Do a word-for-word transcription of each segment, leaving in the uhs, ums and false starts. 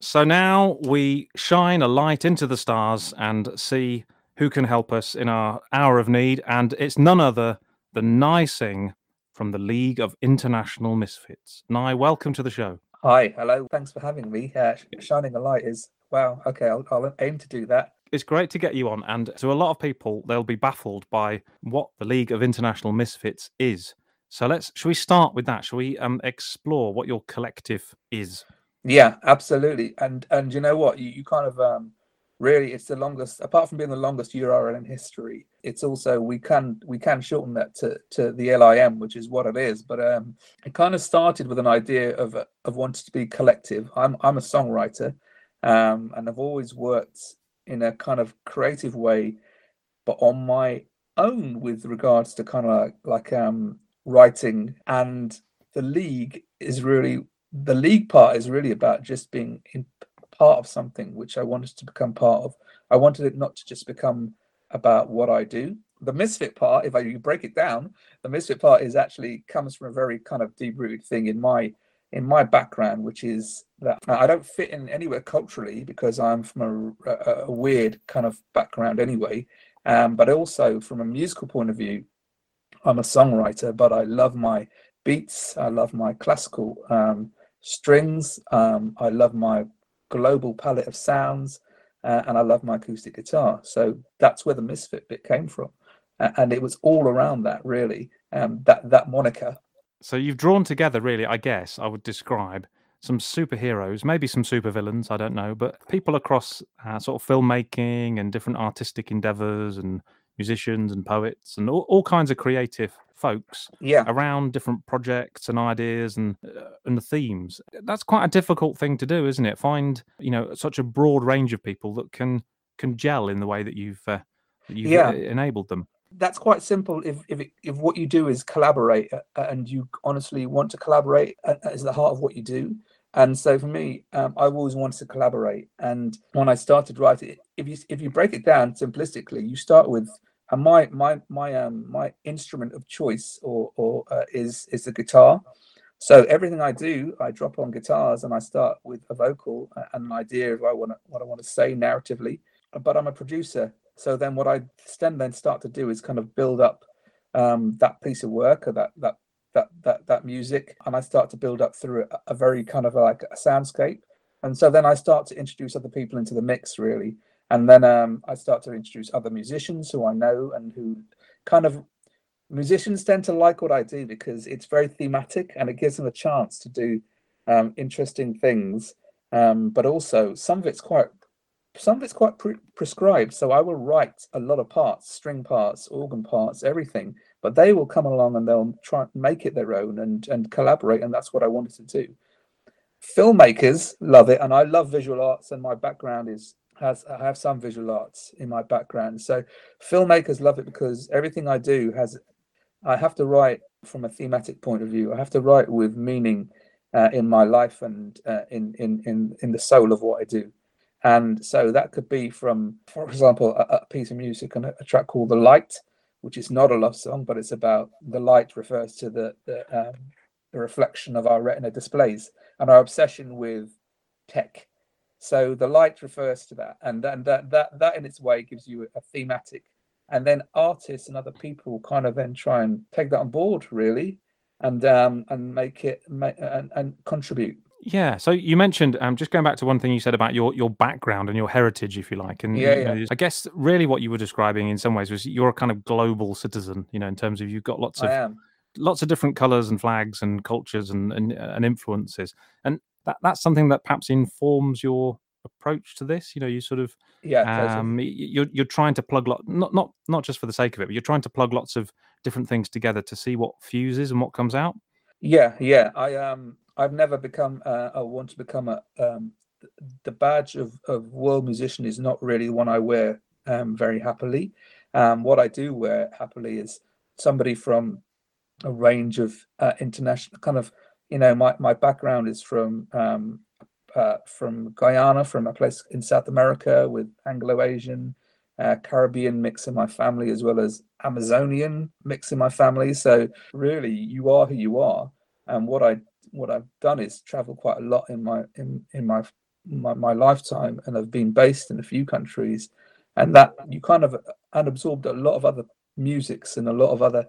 So now we shine a light into the stars and see who can help us in our hour of need, and it's none other than Ni Singh from the League of International Misfits. Ni, welcome to the show. Hi, hello, thanks for having me. Uh, shining a light is, wow, okay, I'll, I'll aim to do that. It's great to get you on, and to a lot of people, they'll be baffled by what the League of International Misfits is. So let's, should we start with that? Should we um, explore what your collective is? Yeah, absolutely. And and you know what? You, you kind of um, really, it's the longest, apart from being the longest U R L in history, it's also, we can we can shorten that to, to the L I M, which is what it is. But um, it kind of started with an idea of of wanting to be collective. I'm, I'm a songwriter um, and I've always worked in a kind of creative way, but on my own with regards to kind of like, like um, writing. And the league is really, the league part is really about just being in part of something which I wanted to become part of. I wanted it not to just become about what I do. The misfit part, if I you break it down, the misfit part is actually comes from a very kind of deep-rooted thing in my in my background, which is that I don't fit in anywhere culturally because I'm from a, a, a weird kind of background anyway. Um, but also from a musical point of view, I'm a songwriter, but I love my beats. I love my classical um, strings. Um, I love my global palette of sounds, uh, and I love my acoustic guitar. So that's where the misfit bit came from, uh, and it was all around that really. Um, that that moniker. So you've drawn together really, I guess I would describe some superheroes, maybe some supervillains, I don't know, but people across uh, sort of filmmaking and different artistic endeavors and musicians and poets and all, all kinds of creative folks yeah. around different projects and ideas and uh, and the themes. That's quite a difficult thing to do, isn't it? Find, you know, such a broad range of people that can can gel in the way that you've uh, that you've yeah. enabled them. That's quite simple. If if it, if what you do is collaborate, uh, and you honestly want to collaborate, uh, is the heart of what you do. And so for me, um, I've always wanted to collaborate. And when I started writing, if you if you break it down simplistically, you start with. And my my my um my instrument of choice or or uh, is is the guitar. So everything I do, I drop on guitars, and I start with a vocal and an idea of what I want to, what I want to say narratively. But I'm a producer, so then what I then then start to do is kind of build up um, that piece of work or that that that that that music, and I start to build up through a, a very kind of like a soundscape. And so then I start to introduce other people into the mix, really. And then um, I start to introduce other musicians who I know and who kind of musicians tend to like what I do because it's very thematic and it gives them a chance to do um, interesting things. Um, but also some of it's quite some of it's quite pre- prescribed. So I will write a lot of parts, string parts, organ parts, everything. But they will come along and they'll try and make it their own and, and collaborate. And that's what I wanted to do. Filmmakers love it. And I love visual arts. And my background is... Has, I have some visual arts in my background. So filmmakers love it because everything I do has, I have to write from a thematic point of view. I have to write with meaning uh, in my life and uh, in, in, in, in the soul of what I do. And so that could be from, for example, a, a piece of music and a track called The Light, which is not a love song, but it's about the light refers to the, the, um, the reflection of our retina displays and our obsession with tech. So the light refers to that, and then that, that that in its way gives you a thematic, and then artists and other people kind of then try and take that on board really, and um and make it make, and, and contribute. Yeah. So you mentioned um just going back to one thing you said about your your background and your heritage, if you like, and yeah, yeah. You know, I guess really what you were describing in some ways was you're a kind of global citizen, you know, in terms of you've got lots of I am. lots of different colours and flags and cultures and and, and influences and. That, that's something that perhaps informs your approach to this. You know, you sort of yeah, um, you're you're trying to plug lot not not not just for the sake of it, but you're trying to plug lots of different things together to see what fuses and what comes out. Yeah, yeah. I um I've never become uh, I want to become a um the badge of, of world musician is not really one I wear um very happily. Um, what I do wear happily is somebody from a range of uh, international kind of. You know, my, my background is from um, uh, from Guyana, from a place in South America with Anglo-Asian, uh, Caribbean mix in my family, as well as Amazonian mix in my family. So really, you are who you are. And what I what I've done is travel quite a lot in my in in my my, my lifetime, and I've been based in a few countries, and that you kind of absorbed a lot of other musics and a lot of other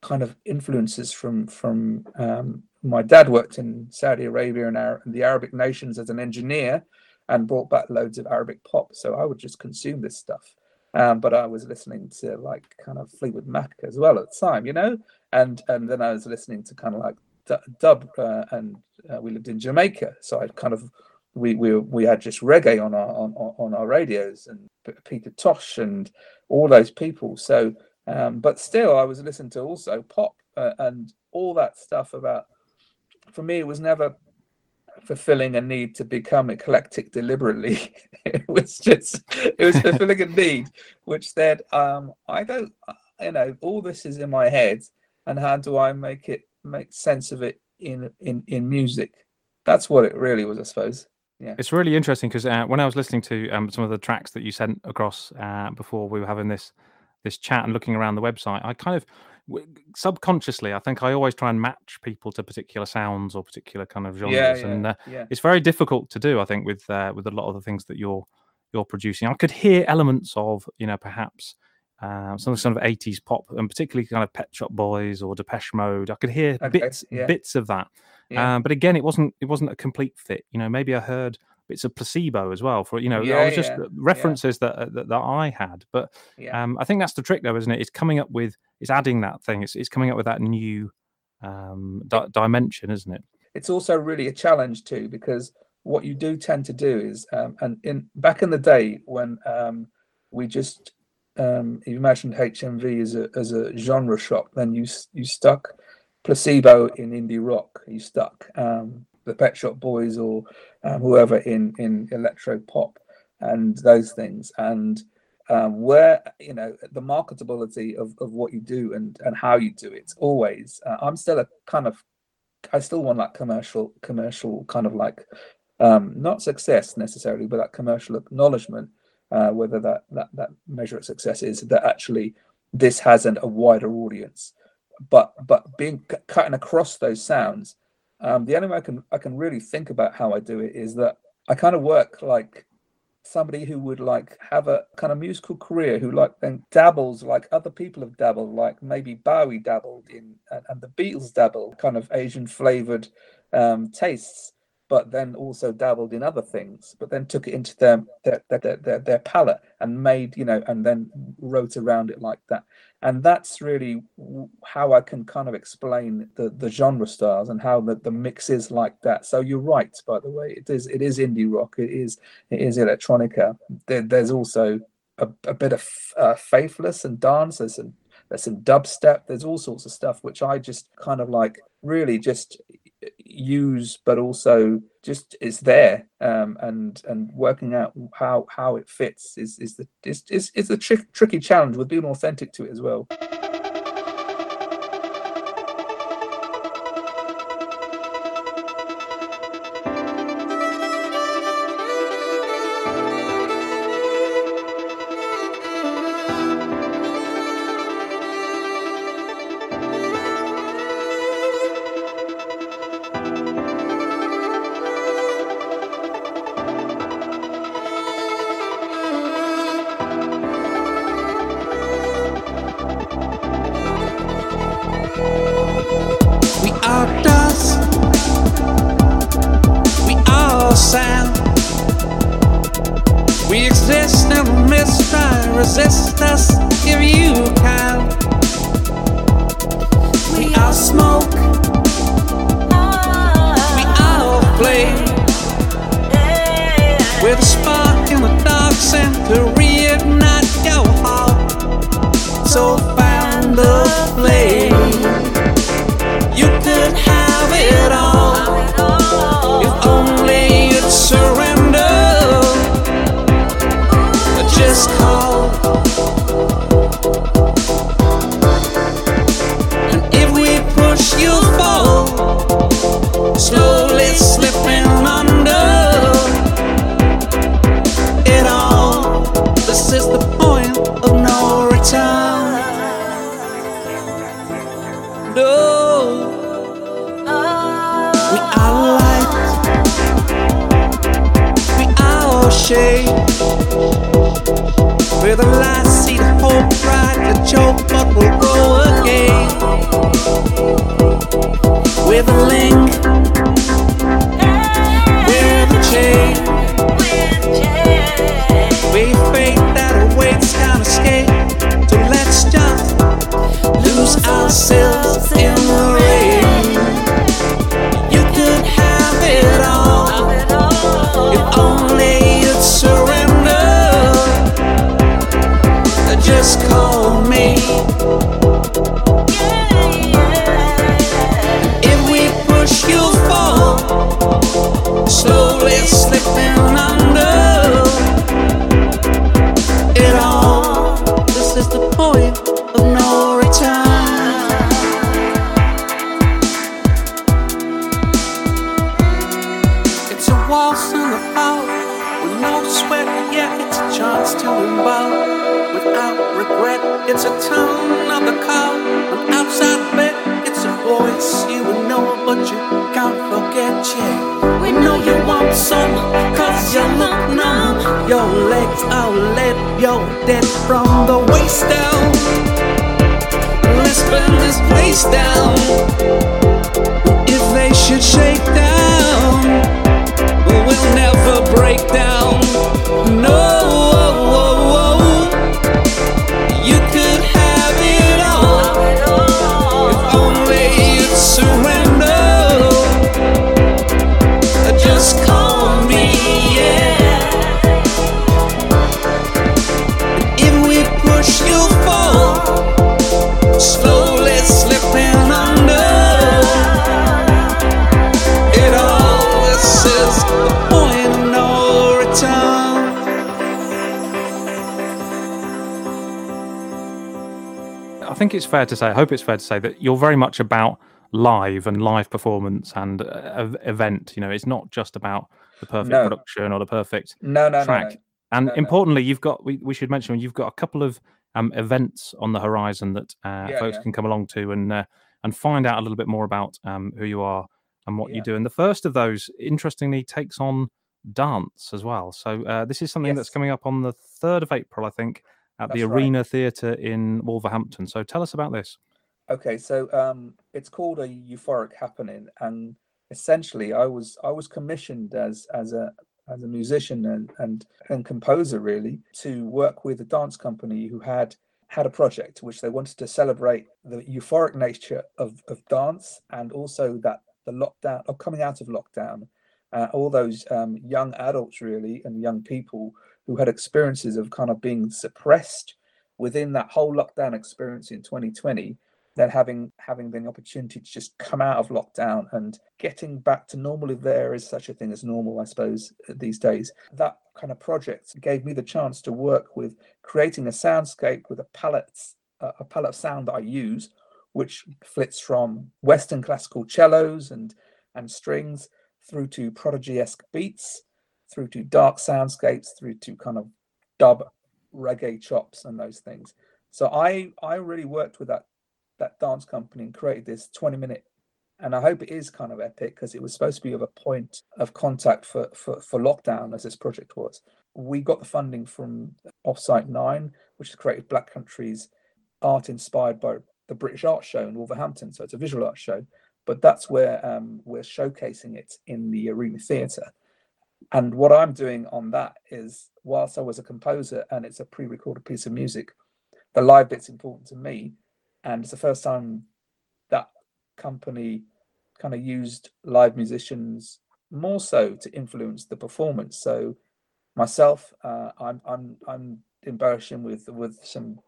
kind of influences from from um, my dad worked in Saudi Arabia and Ar- the Arabic nations as an engineer, and brought back loads of Arabic pop. So I would just consume this stuff. Um, but I was listening to like kind of Fleetwood Mac as well at the time, you know, and and then I was listening to kind of like d- dub, uh, and uh, we lived in Jamaica, so I kind of we we we had just reggae on our on, on our radios, and Peter Tosh and all those people. So, um, but still, I was listening to also pop uh, and all that stuff. About for me, it was never fulfilling a need to become eclectic deliberately. It was just it was fulfilling a need which said, um I don't, you know, all this is in my head, and how do I make it make sense of it in in in music? That's what it really was, I suppose. Yeah, it's really interesting, because uh, when I was listening to um some of the tracks that you sent across uh before we were having this this chat, and looking around the website, I kind of subconsciously, I think I always try and match people to particular sounds or particular kind of genres, yeah, yeah, and uh, yeah. It's very difficult to do, I think, with uh, with a lot of the things that you're you're producing. I could hear elements of, you know, perhaps uh, some sort of eighties pop, and particularly kind of Pet Shop Boys or Depeche Mode. I could hear okay, bits yeah. bits of that, yeah. um, but again, it wasn't it wasn't a complete fit. You know, maybe I heard bits of Placebo as well, for, you know, yeah, I was just yeah, references yeah. That, that that I had, but yeah. um, I think that's the trick, though, isn't it? It's coming up with It's adding that thing. It's it's coming up with that new um, di- dimension, isn't it? It's also really a challenge too, because what you do tend to do is, um, and in back in the day when um, we just um, you imagined H M V as a as a genre shop, then you you stuck Placebo in indie rock, you stuck um, the Pet Shop Boys or um, whoever in in electro pop and those things, and Um, where, you know, the marketability of, of what you do and, and how you do it always. Uh, I'm still a kind of, I still want like commercial, commercial kind of like, um, not success necessarily, but that commercial acknowledgement, uh, whether that, that, that measure of success is that actually this has an, a wider audience. But but being c- cutting across those sounds, um, the only way I can, I can really think about how I do it is that I kind of work like somebody who would like have a kind of musical career, who like then dabbles like other people have dabbled, like maybe Bowie dabbled in and, and the Beatles dabbled kind of Asian flavored um tastes, but then also dabbled in other things, but then took it into their their their their, their palate and made, you know, and then wrote around it like that. And that's really how I can kind of explain the the genre styles and how the, the mix is like that. So you're right, by the way, it is it is indie rock, it is it is electronica. There, there's also a, a bit of uh, faithless and dance, there's some there's some dubstep, there's all sorts of stuff which I just kind of like really just use, but also just is there, um, and and working out how how it fits is is the is is, is the tri- tricky challenge with being authentic to it as well. Slowly slipping under it all. shade. Where the lies see the hope pride, the choke but will grow again. We're the link, we're the chain, we fate that awaits, can't escape. So let's just lose ourselves in the rain. If only you'd surrender, just call me. If we push, you'll fall, slowly slipping under. It all, this is the point of no return. It's a tone of the call, an outside bet. It's a voice you will know, but you can't forget yet. We know you want some, cause you look numb. Your legs are lead, you're dead from the waist down. Let's burn this place down. If they should shake down, we'll never break down. No. Surrender, just call me, yeah. If we push, you'll fall, slowly slipping under. It all, this is the point of no return. I think it's fair to say, I hope it's fair to say, that you're very much about live and live performance and uh, event. You know, it's not just about the perfect no. production or the perfect no, no, track. No, no. And no, importantly, no. you've got, we, we should mention, you've got a couple of um, events on the horizon that uh, yeah, folks yeah. can come along to and uh, and find out a little bit more about um, who you are and what yeah. you do. And the first of those, interestingly, takes on dance as well. So uh, this is something yes. that's coming up on the third of April, I think, at that's the Arena right. Theatre in Wolverhampton. So tell us about this. Okay, so um, it's called a Euphoric Happening, and essentially, I was I was commissioned as as a as a musician and and, and composer, really, to work with a dance company who had had a project which they wanted to celebrate the euphoric nature of, of dance, and also that the lockdown or coming out of lockdown, uh, all those um, young adults really and young people who had experiences of kind of being suppressed within that whole lockdown experience in twenty twenty. Then having having the opportunity to just come out of lockdown and getting back to normal, if there is such a thing as normal, I suppose, these days. That kind of project gave me the chance to work with creating a soundscape with a palette, uh, a palette of sound that I use, which flits from Western classical cellos and, and strings through to prodigy-esque beats, through to dark soundscapes, through to kind of dub reggae chops and those things. So I I really worked with that that dance company and created this twenty minute, and I hope it is kind of epic, because it was supposed to be of a point of contact for, for for lockdown, as this project was. We got the funding from Offsite Nine, which has created Black Country's art inspired by the British Art Show in Wolverhampton. So it's a visual art show, but that's where um, we're showcasing it in the Arena Theatre. And what I'm doing on that is, whilst I was a composer and it's a pre-recorded piece of music, the live bit's important to me. And it's the first time that company kind of used live musicians more so to influence the performance. So myself, uh, I'm I'm I'm embellishing with with some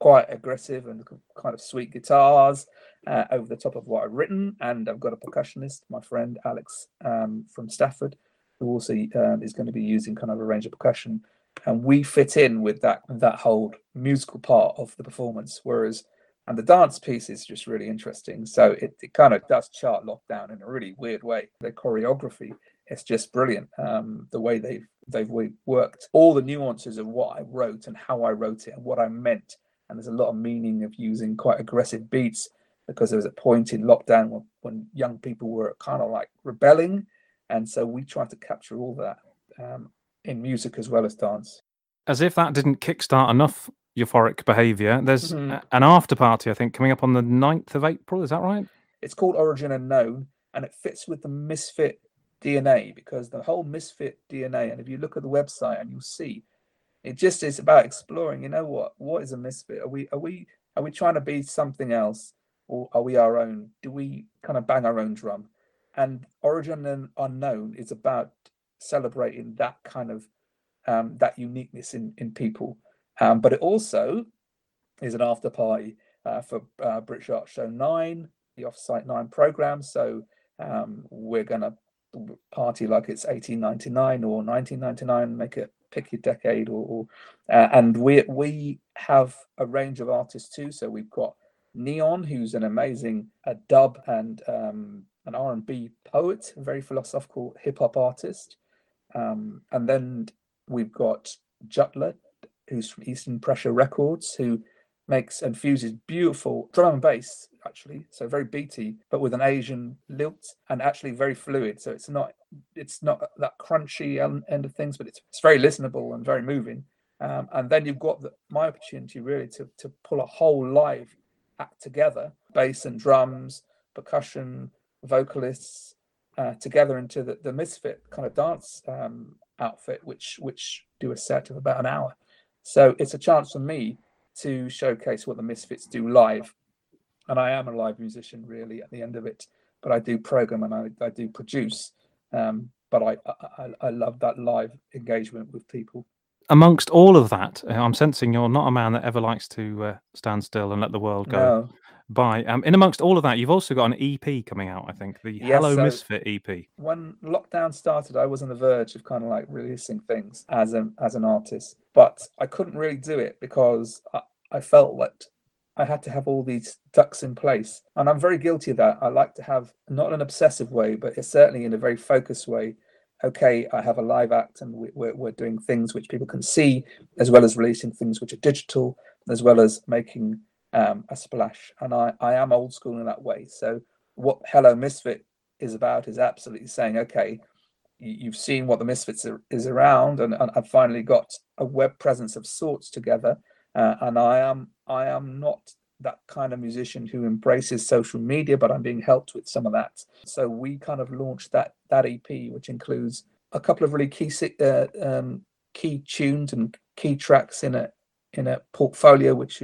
quite aggressive and kind of sweet guitars uh, over the top of what I've written, and I've got a percussionist, my friend Alex um, from Stafford, who also um, is going to be using kind of a range of percussion, and we fit in with that that whole musical part of the performance, whereas. And the dance piece is just really interesting. So it, it kind of does chart lockdown in a really weird way. The choreography is just brilliant. Um, the way they've they've worked all the nuances of what I wrote and how I wrote it and what I meant. And there's a lot of meaning of using quite aggressive beats, because there was a point in lockdown when, when young people were kind of like rebelling. And so we tried to capture all that um, in music as well as dance. As if that didn't kickstart enough euphoric behaviour, there's mm-hmm. a, an after-party, I think, coming up on the ninth of April, is that right? It's called Origin Unknown, and it fits with the Misfit D N A, because the whole Misfit D N A, and if you look at the website and you'll see, it just is about exploring, you know, what what is a misfit? Are we are we are we trying to be something else, or are we our own? Do we kind of bang our own drum? And Origin Unknown is about celebrating that kind of um, that uniqueness in in people. Um, but it also is an after party uh, for uh, British Art Show Nine, the Offsite Nine program. So um, we're gonna party like it's eighteen ninety-nine or nineteen ninety-nine. Make it pick your decade, or, or uh, and we we have a range of artists too. So we've got Neon, who's an amazing uh, dub and um, an R and B poet, a very philosophical hip hop artist, um, and then we've got Jutler, who's from Eastern Pressure Records, who makes and fuses beautiful drum and bass, actually, so very beaty, but with an Asian lilt, and actually very fluid. So it's not it's not that crunchy end of things, but it's it's very listenable and very moving. Um, and then you've got the, my opportunity really to to pull a whole live act together, bass and drums, percussion, vocalists, uh, together into the, the Misfit kind of dance um, outfit, which which do a set of about an hour. So it's a chance for me to showcase what the Misfits do live. And I am a live musician, really, at the end of it. But I do program and I, I do produce. Um, but I, I I love that live engagement with people. Amongst all of that, I'm sensing you're not a man that ever likes to uh, stand still and let the world go no. by. Um, in amongst all of that, you've also got an E P coming out, I think, the yes, Hello so Misfit E P. When lockdown started, I was on the verge of kind of like releasing things as an, as an artist. But I couldn't really do it because I, I felt that I had to have all these ducks in place. And I'm very guilty of that. I like to have, not an obsessive way, but it's certainly in a very focused way. Okay, I have a live act and we're, we're doing things which people can see, as well as releasing things which are digital, as well as making um, a splash. And I, I am old school in that way. So what Hello Misfit is about is absolutely saying, okay, you've seen what the Misfits are, is around, and, and I've finally got a web presence of sorts together. Uh, and I am I am not that kind of musician who embraces social media, but I'm being helped with some of that. So we kind of launched that that E P, which includes a couple of really key uh, um, key tunes and key tracks in a in a portfolio, which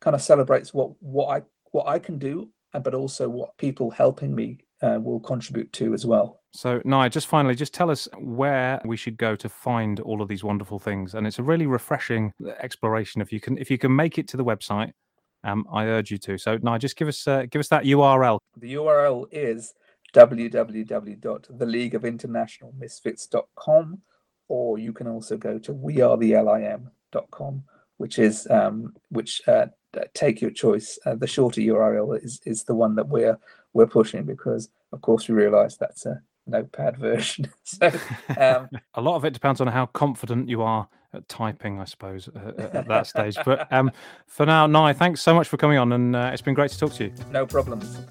kind of celebrates what what I what I can do, but also what people helping me uh, will contribute to as well. So, Ni, just finally, just tell us where we should go to find all of these wonderful things. And it's a really refreshing exploration. If you can, if you can make it to the website, um, I urge you to. So, Ni, just give us uh, give us that U R L. The U R L is w w w dot the league of international misfits dot com, or you can also go to we are the lim dot com, which is um, which uh, take your choice. Uh, the shorter U R L is is the one that we're we're pushing, because, of course, we realise that's a notepad version. So um, a lot of it depends on how confident you are at typing, I suppose, uh, at that stage. But um, for now, Ni, thanks so much for coming on, and uh, it's been great to talk to you. No problems.